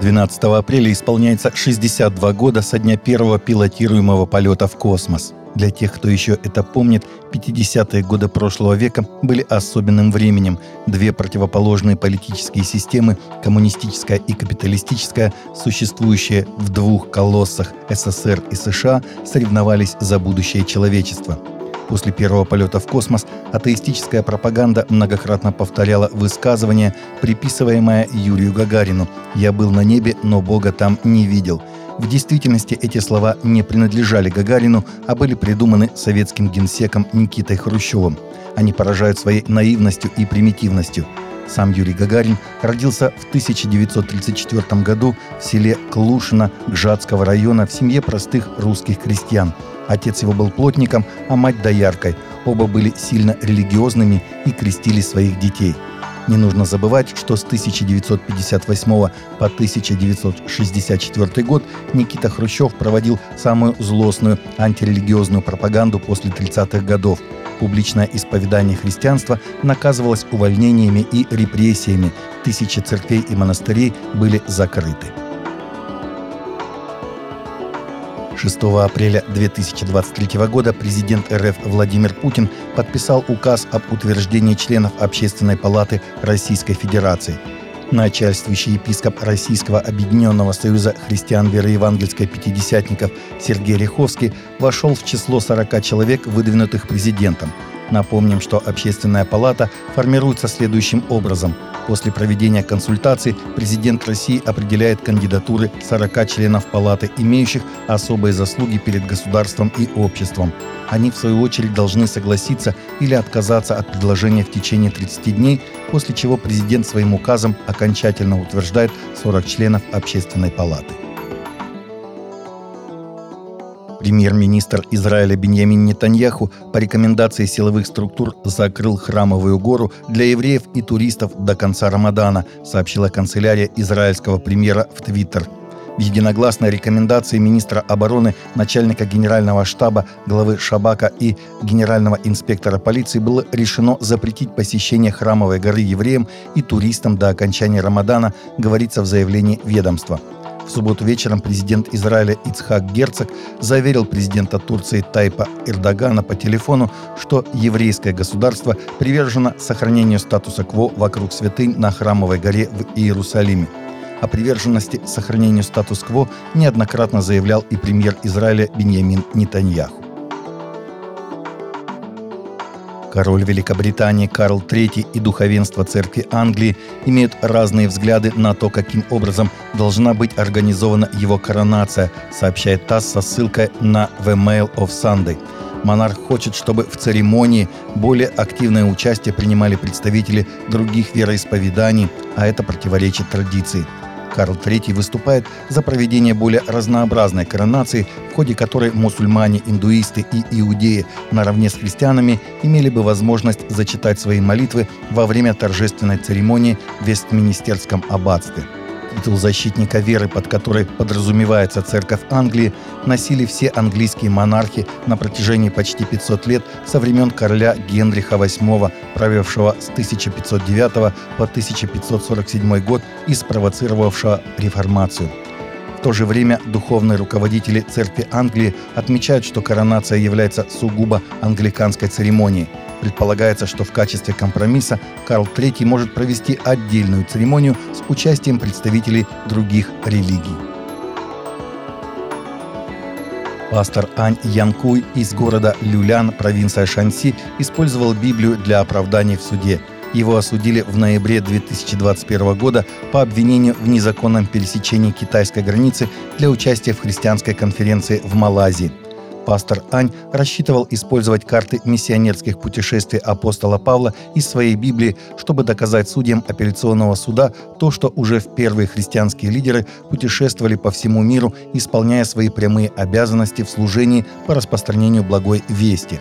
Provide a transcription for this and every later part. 12 апреля исполняется 62 года со дня первого пилотируемого полета в космос. Для тех, кто еще это помнит, 50-е годы прошлого века были особенным временем. Две противоположные политические системы, коммунистическая и капиталистическая, существующие в двух колоссах СССР и США, соревновались за будущее человечества. После первого полета в космос атеистическая пропаганда многократно повторяла высказывание, приписываемое Юрию Гагарину «Я был на небе, но Бога там не видел». В действительности эти слова не принадлежали Гагарину, а были придуманы советским генсеком Никитой Хрущёвым. Они поражают своей наивностью и примитивностью. Сам Юрий Гагарин родился в 1934 году в селе Клушино Гжатского района в семье простых русских крестьян. Отец его был плотником, а мать – дояркой. Оба были сильно религиозными и крестили своих детей. Не нужно забывать, что с 1958 по 1964 год Никита Хрущёв проводил самую злостную антирелигиозную пропаганду после 30-х годов. Публичное исповедание христианства наказывалось увольнениями и репрессиями. Тысячи церквей и монастырей были закрыты. 6 апреля 2023 года президент РФ Владимир Путин подписал указ об утверждении членов Общественной палаты Российской Федерации. Начальствующий епископ Российского Объединенного Союза христиан веры евангельской пятидесятников Сергей Ряховский вошел в число 40 человек, выдвинутых президентом. Напомним, что Общественная палата формируется следующим образом. После проведения консультаций президент России определяет кандидатуры 40 членов палаты, имеющих особые заслуги перед государством и обществом. Они, в свою очередь, должны согласиться или отказаться от предложения в течение 30 дней, после чего президент своим указом окончательно утверждает 40 членов Общественной палаты. Премьер-министр Израиля Биньямин Нетаньяху по рекомендации силовых структур закрыл Храмовую гору для евреев и туристов до конца Рамадана, сообщила канцелярия израильского премьера в Твиттер. В единогласной рекомендации министра обороны, начальника генерального штаба, главы Шабака и генерального инспектора полиции было решено запретить посещение Храмовой горы евреям и туристам до окончания Рамадана, говорится в заявлении ведомства. В субботу вечером президент Израиля Ицхак Герцог заверил президента Турции Тайипа Эрдогана по телефону, что еврейское государство привержено сохранению статуса-кво вокруг святынь на Храмовой горе в Иерусалиме. О приверженности сохранению статус-кво неоднократно заявлял и премьер Израиля Биньямин Нетаньяху. Король Великобритании Карл III и духовенство церкви Англии имеют разные взгляды на то, каким образом должна быть организована его коронация, сообщает ТАСС со ссылкой на The Mail of Sunday. Монарх хочет, чтобы в церемонии более активное участие принимали представители других вероисповеданий, а это противоречит традиции. Карл III выступает за проведение более разнообразной коронации, в ходе которой мусульмане, индуисты и иудеи наравне с христианами имели бы возможность зачитать свои молитвы во время торжественной церемонии в Вестминстерском аббатстве. Титул защитника веры, под которой подразумевается Церковь Англии, носили все английские монархи на протяжении почти 500 лет со времен короля Генриха VIII, правившего с 1509 по 1547 год и спровоцировавшего реформацию. В то же время духовные руководители Церкви Англии отмечают, что коронация является сугубо англиканской церемонией. Предполагается, что в качестве компромисса Карл III может провести отдельную церемонию с участием представителей других религий. Пастор Ань Янкуй из города Люлян, провинция Шаньси, использовал Библию для оправданий в суде. Его осудили в ноябре 2021 года по обвинению в незаконном пересечении китайской границы для участия в христианской конференции в Малайзии. Пастор Ань рассчитывал использовать карты миссионерских путешествий апостола Павла из своей Библии, чтобы доказать судьям апелляционного суда то, что уже в первые христианские лидеры путешествовали по всему миру, исполняя свои прямые обязанности в служении по распространению благой вести.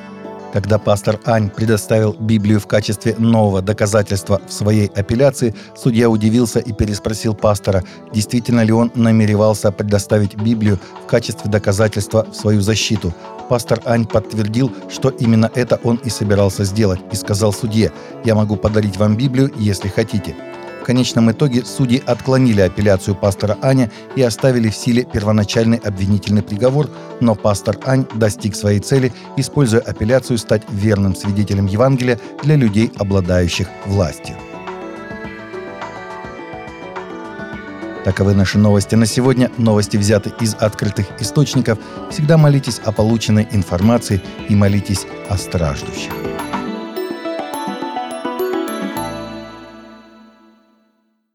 Когда пастор Ань предоставил Библию в качестве нового доказательства в своей апелляции, судья удивился и переспросил пастора, действительно ли он намеревался предоставить Библию в качестве доказательства в свою защиту. Пастор Ань подтвердил, что именно это он и собирался сделать, и сказал судье: «Я могу подарить вам Библию, если хотите». В конечном итоге судьи отклонили апелляцию пастора Аня и оставили в силе первоначальный обвинительный приговор, но пастор Ань достиг своей цели, используя апелляцию стать верным свидетелем Евангелия для людей, обладающих властью. Таковы наши новости на сегодня. Новости взяты из открытых источников. Всегда молитесь о полученной информации и молитесь о страждущих.